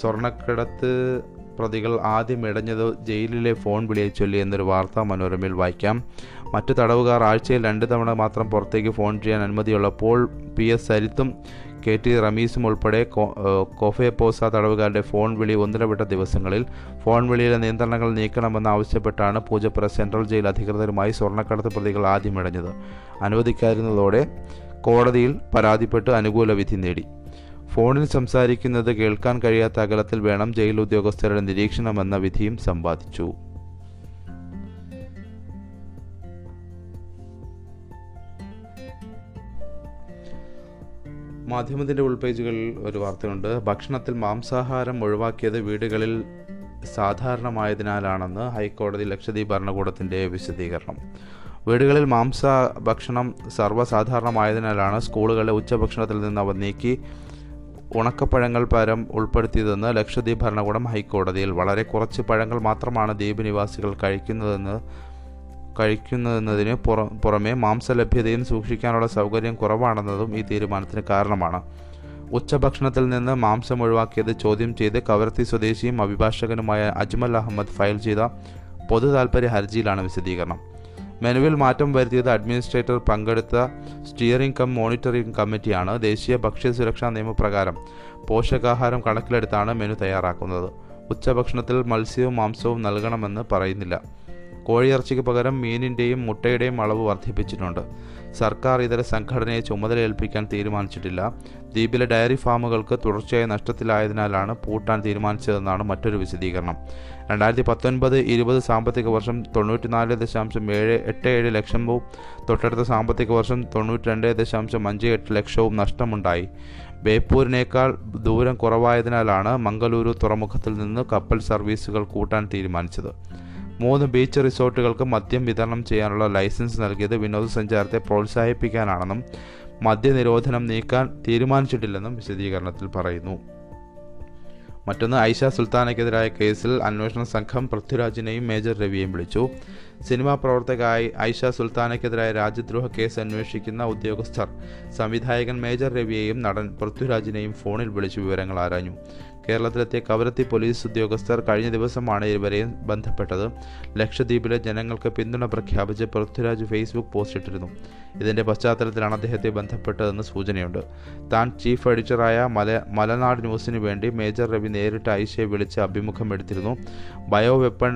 സ്വർണ്ണക്കടത്ത് പ്രതികൾ ആദ്യം ഇടഞ്ഞത് ജയിലിലെ ഫോൺ വിളിയെ ചൊല്ലി എന്നൊരു വാർത്ത മനോരമയിൽ വായിക്കാം. മറ്റു തടവുകാർ ആഴ്ചയിൽ 2 തവണ മാത്രം പുറത്തേക്ക് ഫോൺ ചെയ്യാൻ അനുമതിയുള്ളപ്പോൾ PS സരിത്തും KT റമീസും ഉൾപ്പെടെ കോഫേപോസ തടവുകാരുടെ ഫോൺ വിളി ഒന്നിടവിട്ട ദിവസങ്ങളിൽ ഫോൺ വിളിയിലെ നിയന്ത്രണങ്ങൾ നീക്കണമെന്നാവശ്യപ്പെട്ടാണ് പൂജപ്പുര സെൻട്രൽ ജയിൽ അധികൃതരുമായി സ്വർണ്ണക്കടത്ത് പ്രതികൾ ആദ്യം ഇടഞ്ഞത്. അനുവദിക്കാതിരുന്നതോടെ കോടതിയിൽ പരാതിപ്പെട്ട് അനുകൂല വിധി നേടി. ഫോണിൽ സംസാരിക്കുന്നത് കേൾക്കാൻ കഴിയാത്ത അകലത്തിൽ വേണം ജയിൽ ഉദ്യോഗസ്ഥരുടെ നിരീക്ഷണമെന്ന വിധിയും സമ്പാദിച്ചു. മാധ്യമത്തിൻ്റെ ഉൾപേജുകളിൽ ഒരു വാർത്തയുണ്ട്. ഭക്ഷണത്തിൽ മാംസാഹാരം ഒഴിവാക്കിയത് വീടുകളിൽ സാധാരണമായതിനാലാണെന്ന് ഹൈക്കോടതി ലക്ഷദ്വീപ് ഭരണകൂടത്തിൻ്റെ വിശദീകരണം. വീടുകളിൽ മാംസഭക്ഷണം സർവ്വസാധാരണമായതിനാലാണ് സ്കൂളുകളെ ഉച്ചഭക്ഷണത്തിൽ നിന്ന് അവ നീക്കി ഉണക്കപ്പഴങ്ങൾ പരം ഉൾപ്പെടുത്തിയതെന്ന് ലക്ഷദ്വീപ് ഭരണകൂടം ഹൈക്കോടതിയിൽ. വളരെ കുറച്ച് പഴങ്ങൾ മാത്രമാണ് ദ്വീപ് നിവാസികൾ കഴിക്കുന്നതെന്നതിന് പുറമെ മാംസലഭ്യതയും സൂക്ഷിക്കാനുള്ള സൗകര്യം കുറവാണെന്നതും ഈ തീരുമാനത്തിന് കാരണമാണ്. ഉച്ചഭക്ഷണത്തിൽ നിന്ന് മാംസം ഒഴിവാക്കിയത് ചോദ്യം ചെയ്ത് കവർത്തി സ്വദേശിയും അഭിഭാഷകനുമായ അജ്മൽ അഹമ്മദ് ഫയൽ ചെയ്ത പൊതു താൽപ്പര്യ ഹർജിയിലാണ് വിശദീകരണം. മെനുവിൽ മാറ്റം വരുത്തിയത് അഡ്മിനിസ്ട്രേറ്റർ പങ്കെടുത്ത സ്റ്റിയറിംഗ് കം മോണിറ്ററിംഗ് കമ്മിറ്റിയാണ്. ദേശീയ ഭക്ഷ്യസുരക്ഷാ നിയമപ്രകാരം പോഷകാഹാരം കണക്കിലെടുത്താണ് മെനു തയ്യാറാക്കുന്നത്. ഉച്ചഭക്ഷണത്തിൽ മത്സ്യവും മാംസവും നൽകണമെന്ന് പറയുന്നില്ല. കോഴിയിറച്ചിക്ക് പകരം മീനിൻ്റെയും മുട്ടയുടെയും അളവ് വർദ്ധിപ്പിച്ചിട്ടുണ്ട്. സർക്കാർ ഇതര സംഘടനയെ ചുമതലയേൽപ്പിക്കാൻ തീരുമാനിച്ചിട്ടില്ല. ദ്വീപിലെ ഡയറി ഫാമുകൾക്ക് തുടർച്ചയായി നഷ്ടത്തിലായതിനാലാണ് പൂട്ടാൻ തീരുമാനിച്ചതെന്നാണ് മറ്റൊരു വിശദീകരണം. 2019-20 സാമ്പത്തിക വർഷം 94.77 ലക്ഷവും തൊട്ടടുത്ത സാമ്പത്തിക വർഷം 92.58 ലക്ഷവും നഷ്ടമുണ്ടായി. ബേപ്പൂരിനേക്കാൾ ദൂരം കുറവായതിനാലാണ് മംഗളൂരു തുറമുഖത്തിൽ നിന്ന് കപ്പൽ സർവീസുകൾ കൂട്ടാൻ തീരുമാനിച്ചത്. 3 ബീച്ച് റിസോർട്ടുകൾക്ക് മദ്യം വിതരണം ചെയ്യാനുള്ള ലൈസൻസ് നൽകിയത് വിനോദസഞ്ചാരത്തെ പ്രോത്സാഹിപ്പിക്കാനാണെന്നും മദ്യനിരോധനം നീക്കാൻ തീരുമാനിച്ചിട്ടില്ലെന്നും വിശദീകരണത്തിൽ പറയുന്നു. മറ്റൊന്ന്, ഐഷ സുൽത്താനയ്ക്കെതിരായ കേസിൽ അന്വേഷണ സംഘം പൃഥ്വിരാജിനെയും മേജർ രവിയെയും വിളിച്ചു. സിനിമാ പ്രവർത്തകയായി ഐഷ സുൽത്താനയ്ക്കെതിരായ രാജ്യദ്രോഹ കേസ് അന്വേഷിക്കുന്ന ഉദ്യോഗസ്ഥർ സംവിധായകൻ മേജർ രവിയെയും നടൻ പൃഥ്വിരാജിനെയും ഫോണിൽ വിളിച്ച് വിവരങ്ങൾ ആരാഞ്ഞു. കേരളത്തിലെത്തിയ കവരത്തി പോലീസ് ഉദ്യോഗസ്ഥർ കഴിഞ്ഞ ദിവസമാണ് ഇരുവരെയും ബന്ധപ്പെട്ടത്. ലക്ഷദ്വീപിലെ ജനങ്ങൾക്ക് പിന്തുണ പ്രഖ്യാപിച്ച് പൃഥ്വിരാജ് ഫേസ്ബുക്ക് പോസ്റ്റിട്ടിരുന്നു. ഇതിൻ്റെ പശ്ചാത്തലത്തിലാണ് അദ്ദേഹത്തെ ബന്ധപ്പെട്ടതെന്ന് സൂചനയുണ്ട്. താൻ ചീഫ് എഡിറ്ററായ മലനാട് ന്യൂസിന് വേണ്ടി മേജർ രവി നേരിട്ട് ഐഷയെ വിളിച്ച് അഭിമുഖം എടുത്തിരുന്നു. ബയോ വെപ്പൺ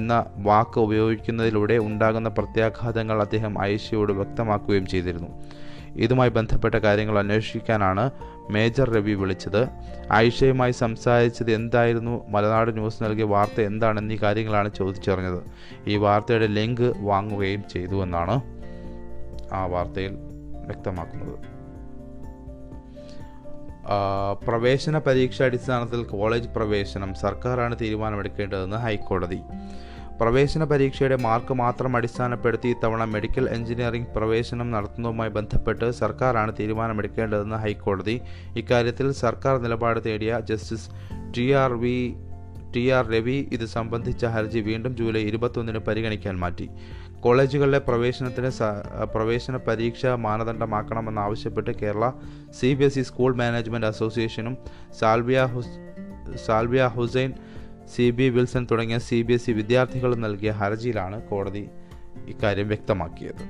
എന്ന വാക്ക് ഉപയോഗിക്കുന്നതിലൂടെ ഉണ്ടാകുന്ന പ്രത്യാഘാതങ്ങൾ അദ്ദേഹം ഐഷയോട് വ്യക്തമാക്കുകയും ചെയ്തിരുന്നു. ഇതുമായി ബന്ധപ്പെട്ട കാര്യങ്ങൾ അന്വേഷിക്കാനാണ് മേജർ രവി വിളിച്ചത്. ആയിഷയുമായി സംസാരിച്ചത് എന്തായിരുന്നു, മലനാട് ന്യൂസ് നൽകിയ വാർത്ത എന്താണെന്നീ കാര്യങ്ങളാണ് ചോദിച്ചറിഞ്ഞത്. ഈ വാർത്തയുടെ ലിങ്ക് വാങ്ങുകയും ചെയ്തു എന്നാണ് ആ വാർത്തയിൽ വ്യക്തമാക്കുന്നത്. പ്രവേശന പരീക്ഷാടിസ്ഥാനത്തിൽ കോളേജ് പ്രവേശനം സർക്കാരാണ് തീരുമാനമെടുക്കേണ്ടതെന്ന് ഹൈക്കോടതി. പ്രവേശന പരീക്ഷയുടെ മാർക്ക് മാത്രം അടിസ്ഥാനപ്പെടുത്തി ഇത്തവണ മെഡിക്കൽ എഞ്ചിനീയറിംഗ് പ്രവേശനം നടത്തുന്നതുമായി ബന്ധപ്പെട്ട് സർക്കാരാണ് തീരുമാനമെടുക്കേണ്ടതെന്ന് ഹൈക്കോടതി. ഇക്കാര്യത്തിൽ സർക്കാർ നിലപാട് തേടിയ ജസ്റ്റിസ് ടി ആർ രവി ഇത് സംബന്ധിച്ച ഹർജി വീണ്ടും ജൂലൈ 21-ന് പരിഗണിക്കാൻ മാറ്റി. കോളേജുകളിലെ പ്രവേശനത്തിന് പ്രവേശന പരീക്ഷ മാനദണ്ഡമാക്കണമെന്നാവശ്യപ്പെട്ട് കേരള CBSE സ്കൂൾ മാനേജ്മെൻറ്റ് അസോസിയേഷനും സാൽവിയ ഹുസൈൻ, CB വിൽസൺ തുടങ്ങിയ CBSE വിദ്യാർത്ഥികൾ നൽകിയ ഹർജിയിലാണ് കോടതി ഇക്കാര്യം വ്യക്തമാക്കിയത്.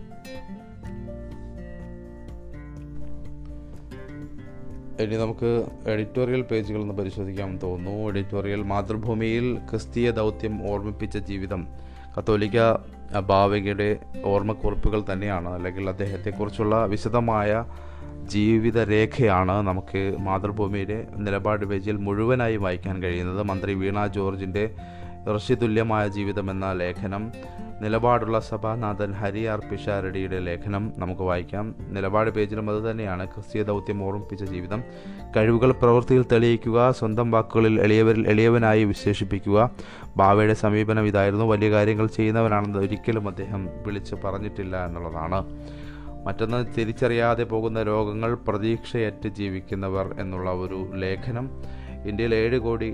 ഇനി നമുക്ക് എഡിറ്റോറിയൽ പേജുകൾ ഒന്ന് പരിശോധിക്കാമെന്ന് തോന്നുന്നു. എഡിറ്റോറിയൽ: മാതൃഭൂമിയിൽ ക്രിസ്തീയ ദൗത്യം ഓർമ്മിപ്പിച്ച ജീവിതം. കത്തോലിക്ക ഭാവകയുടെ ഓർമ്മക്കുറിപ്പുകൾ തന്നെയാണ്, അല്ലെങ്കിൽ അദ്ദേഹത്തെക്കുറിച്ചുള്ള വിശദമായ ജീവിതരേഖയാണ് നമുക്ക് മാതൃഭൂമിയുടെ നിലപാട് പേജിൽ മുഴുവനായി വായിക്കാൻ കഴിയുന്നത്. മന്ത്രി വീണ ജോർജിൻ്റെ ഋഷിതുല്യമായ ജീവിതം എന്ന ലേഖനം, നിലപാടുള്ള സഭാനാഥൻ ഹരി ആർ പിഷാരടിയുടെ ലേഖനം നമുക്ക് വായിക്കാം. നിലപാട് പേജിലും അതുതന്നെയാണ്. ക്രിസ്തീയ ദൗത്യം ഓർമ്മിപ്പിച്ച ജീവിതം. കഴിവുകൾ പ്രവൃത്തിയിൽ തെളിയിക്കുക, സ്വന്തം വാക്കുകളിൽ എളിയവരിൽ എളിയവനായി വിശേഷിപ്പിക്കുക. ഭാവയുടെ സമീപനം ഇതായിരുന്നു. വലിയ കാര്യങ്ങൾ ചെയ്യുന്നവനാണെന്ന് ഒരിക്കലും അദ്ദേഹം വിളിച്ച് പറഞ്ഞിട്ടില്ല എന്നുള്ളതാണ്. മറ്റൊന്ന്, തിരിച്ചറിയാതെ പോകുന്ന രോഗങ്ങൾ, പ്രതീക്ഷയറ്റ് ജീവിക്കുന്നവർ എന്നുള്ള ഒരു ലേഖനം. ഇന്ത്യയിൽ 7 കോടി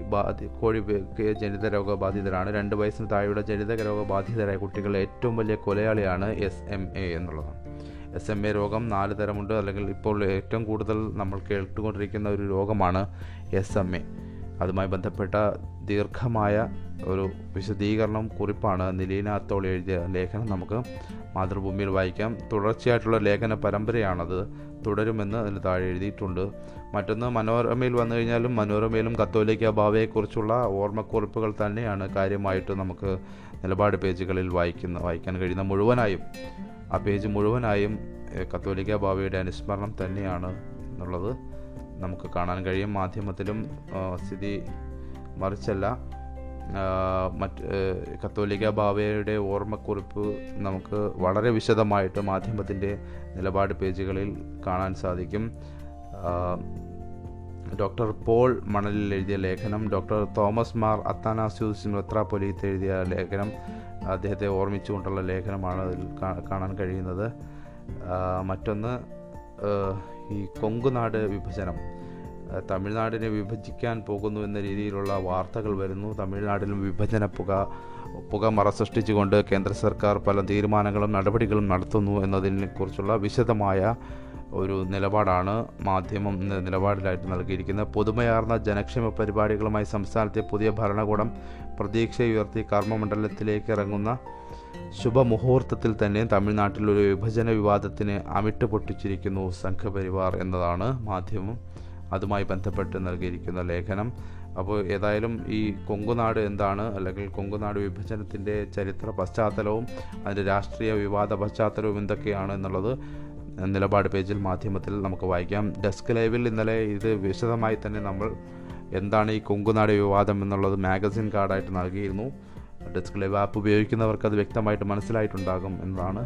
ജനിതക രോഗബാധിതരാണ്. 2 വയസ്സിന് താഴെയുള്ള ജനിതക രോഗബാധിതരായ കുട്ടികളിലെ ഏറ്റവും വലിയ കൊലയാളിയാണ് SMA എന്നുള്ളത്. SMA രോഗം 4 തരമുണ്ട്, അല്ലെങ്കിൽ ഇപ്പോൾ ഏറ്റവും കൂടുതൽ നമ്മൾ കേട്ടുകൊണ്ടിരിക്കുന്ന ഒരു രോഗമാണ് SMA. അതുമായി ബന്ധപ്പെട്ട ദീർഘമായ ഒരു വിശദീകരണം കുറിപ്പാണ് നിലീന അത്തോൾ എഴുതിയ ലേഖനം നമുക്ക് മാതൃഭൂമിയിൽ വായിക്കാം. തുടർച്ചയായിട്ടുള്ള ലേഖന പരമ്പരയാണത്, തുടരുമെന്ന് അതിന് താഴെ എഴുതിയിട്ടുണ്ട്. മറ്റൊന്ന്, മനോരമയിൽ വന്നു കഴിഞ്ഞാലും മനോരമയിലും കത്തോലിക്ക ഭാവയെക്കുറിച്ചുള്ള ഓർമ്മക്കുറിപ്പുകൾ തന്നെയാണ് കാര്യമായിട്ട് നമുക്ക് നിലപാട് പേജുകളിൽ വായിക്കാൻ കഴിയുന്ന മുഴുവനായും. ആ പേജ് മുഴുവനായും കത്തോലിക്ക ഭാവയുടെ അനുസ്മരണം തന്നെയാണ് എന്നുള്ളത് നമുക്ക് കാണാൻ കഴിയും. മാധ്യമത്തിലും സ്ഥിതി മറിച്ചല്ല. മറ്റ് കത്തോലിക്ക ഭാവയുടെ ഓർമ്മക്കുറിപ്പ് നമുക്ക് വളരെ വിശദമായിട്ട് മാധ്യമത്തിൻ്റെ നിലപാട് പേജുകളിൽ കാണാൻ സാധിക്കും. ഡോക്ടർ പോൾ മണലിൽ എഴുതിയ ലേഖനം, ഡോക്ടർ തോമസ് മാർ അത്താനാസ്യൂസ് മെത്രാപ്പൊലീത്ത് എഴുതിയ ലേഖനം, അദ്ദേഹത്തെ ഓർമ്മിച്ചുകൊണ്ടുള്ള ലേഖനമാണ് അതിൽ കാണാൻ കഴിയുന്നത്. മറ്റൊന്ന് ഈ കൊങ്കുനാട് വിഭജനം, തമിഴ്നാടിനെ വിഭജിക്കാൻ പോകുന്നു എന്ന രീതിയിലുള്ള വാർത്തകൾ വരുന്നു. തമിഴ്നാട്ടിലും വിഭജന പുകമറ സൃഷ്ടിച്ചുകൊണ്ട് കേന്ദ്ര സർക്കാർ പല തീരുമാനങ്ങളും നടപടികളും നടത്തുന്നു എന്നതിനെക്കുറിച്ചുള്ള വിശദമായ ഒരു നിലപാടാണ് മാധ്യമം നിലപാടിലായിട്ട് നൽകിയിരിക്കുന്നത്. പുതുമയാർന്ന ജനക്ഷേമ പരിപാടികളുമായി സംസ്ഥാനത്തെ പുതിയ ഭരണകൂടം പ്രതീക്ഷയുയർത്തി കർമ്മമണ്ഡലത്തിലേക്ക് ഇറങ്ങുന്ന ശുഭമുഹൂർത്തത്തിൽ തന്നെ തമിഴ്നാട്ടിലൊരു വിഭജന വിവാദത്തിന് അമിട്ട് പൊട്ടിച്ചിരിക്കുന്നു സംഘപരിവാർ എന്നതാണ് മാധ്യമം അതുമായി ബന്ധപ്പെട്ട് നൽകിയിരിക്കുന്ന ലേഖനം. അപ്പോൾ ഏതായാലും ഈ കൊങ്കുനാട് എന്താണ്, അല്ലെങ്കിൽ കൊങ്കുനാട് വിഭജനത്തിൻ്റെ ചരിത്ര പശ്ചാത്തലവും അതിൻ്റെ രാഷ്ട്രീയ വിവാദ പശ്ചാത്തലവും എന്തൊക്കെയാണ് എന്നുള്ളത് നിലപാട് പേജിൽ മാധ്യമത്തിൽ നമുക്ക് വായിക്കാം. ഡെസ്ക് ലൈവിൽ ഇന്നലെ ഇത് വിശദമായി തന്നെ നമ്മൾ എന്താണ് ഈ കൊങ്കുനാട് വിവാദം എന്നുള്ളത് മാഗസിൻ കാർഡായിട്ട് നൽകിയിരുന്നു. ഡെസ്ക് ലൈവ് ആപ്പ് ഉപയോഗിക്കുന്നവർക്ക് അത് വ്യക്തമായിട്ട് മനസ്സിലായിട്ടുണ്ടാകും എന്നാണ്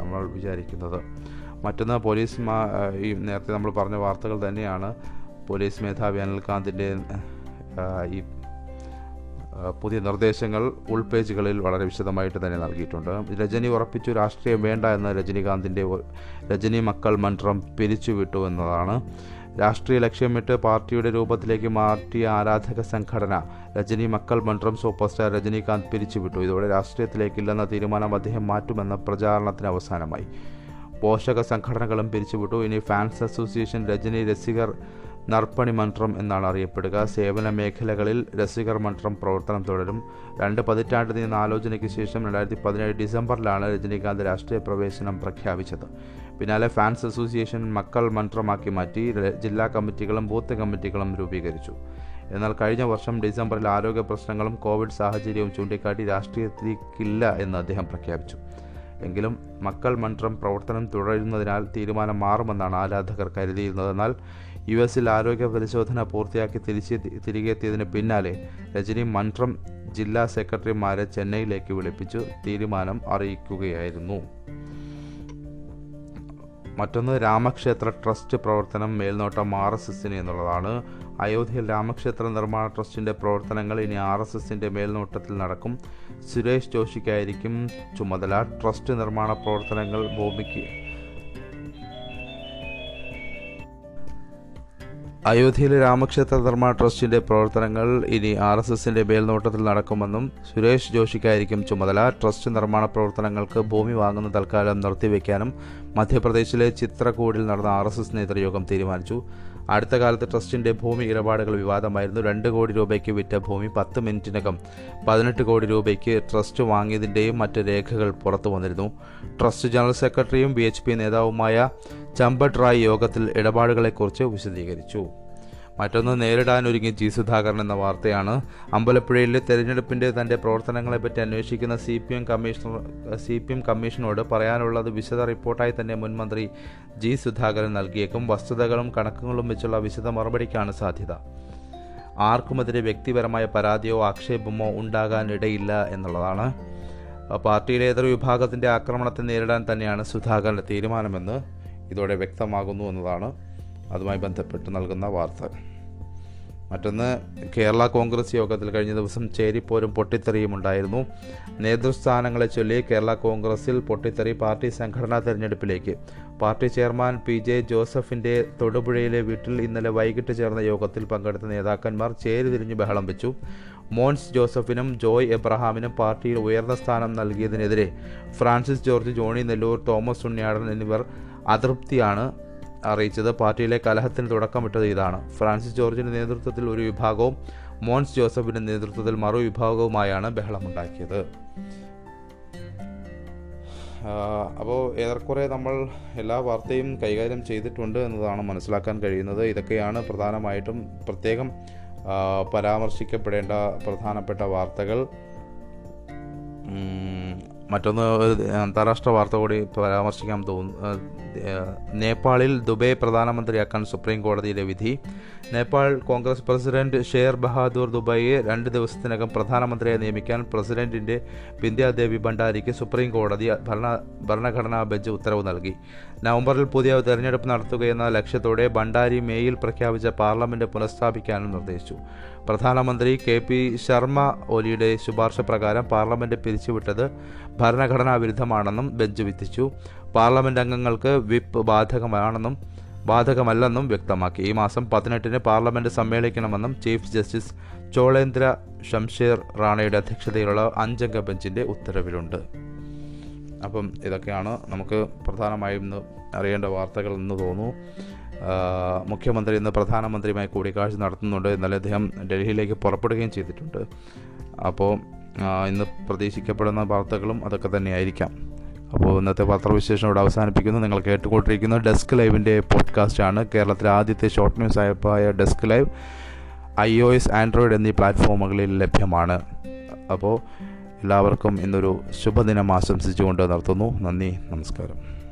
നമ്മൾ വിചാരിക്കുന്നത്. മറ്റൊന്ന്, പോലീസ് ഈ നേരത്തെ നമ്മൾ പറഞ്ഞ വാർത്തകൾ തന്നെയാണ്. പോലീസ് മേധാവി അനിൽകാന്തിൻ്റെ ഈ പുതിയ നിർദ്ദേശങ്ങൾ ഉൾപേജുകളിൽ വളരെ വിശദമായിട്ട് തന്നെ നൽകിയിട്ടുണ്ട്. രജനി ഉറപ്പിച്ചു, രാഷ്ട്രീയം വേണ്ട എന്ന രജനികാന്തിൻ്റെ രജനി മക്കൾ മന്ത്രം പിരിച്ചുവിട്ടു എന്നതാണ്. രാഷ്ട്രീയ ലക്ഷ്യമിട്ട് പാർട്ടിയുടെ രൂപത്തിലേക്ക് മാറ്റിയ ആരാധക സംഘടന രജനി മക്കൾ മന്ത്രം സൂപ്പർ സ്റ്റാർ രജനികാന്ത് പിരിച്ചുവിട്ടു. ഇതോടെ രാഷ്ട്രീയത്തിലേക്കില്ലെന്ന തീരുമാനം അദ്ദേഹം മാറ്റുമെന്ന പ്രചാരണത്തിന് അവസാനമായി. പോഷക സംഘടനകളും പിരിച്ചുവിട്ടു. ഇനി ഫാൻസ് അസോസിയേഷൻ രജനി രസികർ നർപ്പണി മന്ത്രം എന്നാണ് അറിയപ്പെടുക. സേവന മേഖലകളിൽ രസികർ മന്ത്രം പ്രവർത്തനം തുടരും. 2 പതിറ്റാണ്ട് നീണ്ട ആലോചനയ്ക്ക് ശേഷം 2017 ഡിസംബറിലാണ് രജനികാന്ത് രാഷ്ട്രീയ പ്രവേശനം പ്രഖ്യാപിച്ചത്. പിന്നാലെ ഫാൻസ് അസോസിയേഷൻ മക്കൾ മന്ത്രമാക്കി മാറ്റി. ജില്ലാ കമ്മിറ്റികളും ബൂത്ത് കമ്മിറ്റികളും രൂപീകരിച്ചു. എന്നാൽ കഴിഞ്ഞ വർഷം ഡിസംബറിൽ ആരോഗ്യ പ്രശ്നങ്ങളും കോവിഡ് സാഹചര്യവും ചൂണ്ടിക്കാട്ടി രാഷ്ട്രീയത്തിലേക്കില്ല എന്ന് അദ്ദേഹം പ്രഖ്യാപിച്ചു. എങ്കിലും മക്കൾ മന്ത്രം പ്രവർത്തനം തുടരുന്നതിനാൽ തീരുമാനം മാറുമെന്നാണ് ആരാധകർ കരുതിയിരുന്നത്. എന്നാൽ US ആരോഗ്യ പരിശോധന പൂർത്തിയാക്കി തിരികെത്തിയതിന് പിന്നാലെ രജനി മന്ത്രം ജില്ലാ സെക്രട്ടറിമാരെ ചെന്നൈയിലേക്ക് വിളിപ്പിച്ചു തീരുമാനം അറിയിക്കുകയായിരുന്നു. മറ്റൊന്ന്, രാമക്ഷേത്ര ട്രസ്റ്റ് പ്രവർത്തനം മേൽനോട്ടം RSSന് എന്നുള്ളതാണ്. അയോധ്യയിൽ രാമക്ഷേത്ര നിർമ്മാണ ട്രസ്റ്റിൻ്റെ പ്രവർത്തനങ്ങൾ ഇനി RSSൻ്റെ മേൽനോട്ടത്തിൽ നടക്കും. സുരേഷ് ജോഷിക്കായിരിക്കും ചുമതല. ട്രസ്റ്റ് നിർമ്മാണ പ്രവർത്തനങ്ങൾ അയോധ്യയിലെ രാമക്ഷേത്ര നിർമ്മാണ ട്രസ്റ്റിൻ്റെ പ്രവർത്തനങ്ങൾ ഇനി RSSൻ്റെ മേൽനോട്ടത്തിൽ നടക്കുമെന്നും സുരേഷ് ജോഷിക്കായിരിക്കും ചുമതല. ട്രസ്റ്റ് നിർമ്മാണ പ്രവർത്തനങ്ങൾക്ക് ഭൂമി വാങ്ങുന്ന തൽക്കാലം നിർത്തിവെക്കാനും മധ്യപ്രദേശിലെ ചിത്രകൂടിൽ നടന്ന RSS നേതൃയോഗം തീരുമാനിച്ചു. അടുത്ത കാലത്ത് ട്രസ്റ്റിൻ്റെ ഭൂമി ഇടപാടുകൾ വിവാദമായിരുന്നു. 2 കോടി രൂപയ്ക്ക് വിറ്റ ഭൂമി 10 മിനിറ്റിനകം 18 കോടി രൂപയ്ക്ക് ട്രസ്റ്റ് വാങ്ങിയതിൻ്റെയും മറ്റ് രേഖകൾ പുറത്തു വന്നിരുന്നു. ട്രസ്റ്റ് ജനറൽ സെക്രട്ടറിയും BHP നേതാവുമായ ചമ്പട്ട് റായ് യോഗത്തിൽ ഇടപാടുകളെക്കുറിച്ച് വിശദീകരിച്ചു. മറ്റൊന്ന്, നേരിടാനൊരുങ്ങി G. സുധാകരൻ എന്ന വാർത്തയാണ്. അമ്പലപ്പുഴയിലെ തെരഞ്ഞെടുപ്പിൻ്റെ തൻ്റെ പ്രവർത്തനങ്ങളെപ്പറ്റി അന്വേഷിക്കുന്ന സി പി എം കമ്മീഷനോട് പറയാനുള്ളത് വിശദ റിപ്പോർട്ടായി തന്നെ മുൻമന്ത്രി G. സുധാകരൻ നൽകിയേക്കും. വസ്തുതകളും കണക്കുകളും വെച്ചുള്ള വിശദ മറുപടിക്കാണ് സാധ്യത. ആർക്കുമെതിരെ വ്യക്തിപരമായ പരാതിയോ ആക്ഷേപമോ ഉണ്ടാകാനിടയില്ല എന്നുള്ളതാണ്. പാർട്ടിയിലെ ഏതൊരു വിഭാഗത്തിൻ്റെ ആക്രമണത്തെ നേരിടാൻ തന്നെയാണ് സുധാകരൻ്റെ തീരുമാനമെന്ന് ഇതോടെ വ്യക്തമാകുന്നു എന്നതാണ് അതുമായി ബന്ധപ്പെട്ട് നൽകുന്ന വാർത്ത. മറ്റൊന്ന്, കേരള കോൺഗ്രസ് യോഗത്തിൽ കഴിഞ്ഞ ദിവസം ചേരിപ്പോരും പൊട്ടിത്തെറിയും ഉണ്ടായിരുന്നു. നേതൃസ്ഥാനങ്ങളെ ചൊല്ലി കേരള കോൺഗ്രസിൽ പൊട്ടിത്തെറി. പാർട്ടി സംഘടനാ തെരഞ്ഞെടുപ്പിലേക്ക് പാർട്ടി ചെയർമാൻ PJ ജോസഫിൻ്റെ തൊടുപുഴയിലെ വീട്ടിൽ ഇന്നലെ വൈകിട്ട് ചേർന്ന യോഗത്തിൽ പങ്കെടുത്ത നേതാക്കന്മാർ ചേരി തിരിഞ്ഞ് ബഹളം വെച്ചു. മോൻസ് ജോസഫിനും ജോയ് എബ്രഹാമിനും പാർട്ടിയിൽ ഉയർന്ന സ്ഥാനം നൽകിയതിനെതിരെ Francis George, Johnny Nellore, Thomas Unniyadan എന്നിവർ അതൃപ്തിയാണ് അറിയിച്ചത്. പാർട്ടിയിലെ കലഹത്തിന് തുടക്കമിട്ടത് ഇതാണ്. ഫ്രാൻസിസ് ജോർജിൻ്റെ നേതൃത്വത്തിൽ ഒരു വിഭാഗവും മോൻസ് ജോസഫിൻ്റെ നേതൃത്വത്തിൽ മറുവിഭാഗവുമായാണ് ബഹളമുണ്ടാക്കിയത്. അപ്പോൾ ഏറെക്കുറെ നമ്മൾ എല്ലാ വാർത്തയും കൈകാര്യം ചെയ്തിട്ടുണ്ട് എന്നതാണ് മനസ്സിലാക്കാൻ കഴിയുന്നത്. ഇതൊക്കെയാണ് പ്രധാനമായിട്ടും പ്രത്യേകം പരാമർശിക്കപ്പെടേണ്ട പ്രധാനപ്പെട്ട വാർത്തകൾ. മറ്റൊന്ന് അന്താരാഷ്ട്ര വാർത്ത കൂടി പരാമർശിക്കാൻ തോന്നുന്നു. നേപ്പാളിൽ ദുബൈ പ്രധാനമന്ത്രിയാക്കാൻ സുപ്രീം കോടതിയിലെ വിധി. നേപ്പാൾ കോൺഗ്രസ് പ്രസിഡന്റ് ഷേർ ബഹാദൂർ ദുബൈയെ 2 ദിവസത്തിനകം പ്രധാനമന്ത്രിയെ നിയമിക്കാൻ പ്രസിഡന്റിന്റെ ബിന്ദ്യാദേവി ഭണ്ഡാരിക്ക് സുപ്രീം കോടതി ഭരണഘടനാ ബെഞ്ച് ഉത്തരവ് നൽകി. നവംബറിൽ പുതിയ തെരഞ്ഞെടുപ്പ് നടത്തുകയെന്ന ലക്ഷ്യത്തോടെ ഭണ്ഡാരി മേയിൽ പ്രഖ്യാപിച്ച പാർലമെന്റ് പുനഃസ്ഥാപിക്കാനും നിർദ്ദേശിച്ചു. പ്രധാനമന്ത്രി കെ പി ശർമ്മ ഒലിയുടെ ശുപാർശ പ്രകാരം പാർലമെന്റ് പിരിച്ചുവിട്ടത് ഭരണഘടനാ വിരുദ്ധമാണെന്നും ബെഞ്ച് വിധിച്ചു. പാർലമെന്റ് അംഗങ്ങൾക്ക് വിപ്പ് ബാധകമല്ലെന്നും വ്യക്തമാക്കി. ഈ മാസം 18-ന് പാർലമെന്റ് സമ്മേളിക്കണമെന്നും ചീഫ് ജസ്റ്റിസ് ചോളേന്ദ്ര ഷംഷീർ റാണയുടെ അധ്യക്ഷതയിലുള്ള 5-അംഗ ബെഞ്ചിൻ്റെ ഉത്തരവിലുണ്ട്. അപ്പം ഇതൊക്കെയാണ് നമുക്ക് പ്രധാനമായും ഇന്ന് അറിയേണ്ട വാർത്തകൾ എന്ന് തോന്നുന്നു. മുഖ്യമന്ത്രി ഇന്ന് പ്രധാനമന്ത്രിയുമായി കൂടിക്കാഴ്ച നടത്തുന്നുണ്ട്. ഇന്നലെ അദ്ദേഹം ഡൽഹിയിലേക്ക് പുറപ്പെടുകയും ചെയ്തിട്ടുണ്ട്. അപ്പോൾ ഇന്ന് പ്രതീക്ഷിക്കപ്പെടുന്ന വാർത്തകളും അതൊക്കെ തന്നെയായിരിക്കാം. അപ്പോൾ ഇന്നത്തെ പത്രവിശേഷം ഇവിടെ അവസാനിപ്പിക്കുന്നു. നിങ്ങൾ കേട്ടുകൊണ്ടിരിക്കുന്ന ഡെസ്ക് ലൈവിൻ്റെ പോഡ്കാസ്റ്റാണ്. കേരളത്തിലെ ആദ്യത്തെ ഷോർട്ട് ന്യൂസ് ആപ്പായ ഡെസ്ക് ലൈവ് iOS, ആൻഡ്രോയിഡ് എന്നീ പ്ലാറ്റ്ഫോമുകളിൽ ലഭ്യമാണ്. അപ്പോൾ എല്ലാവർക്കും ഇന്നൊരു ശുഭദിനം ആശംസിച്ചുകൊണ്ട് നിർത്തുന്നു. നന്ദി, നമസ്കാരം.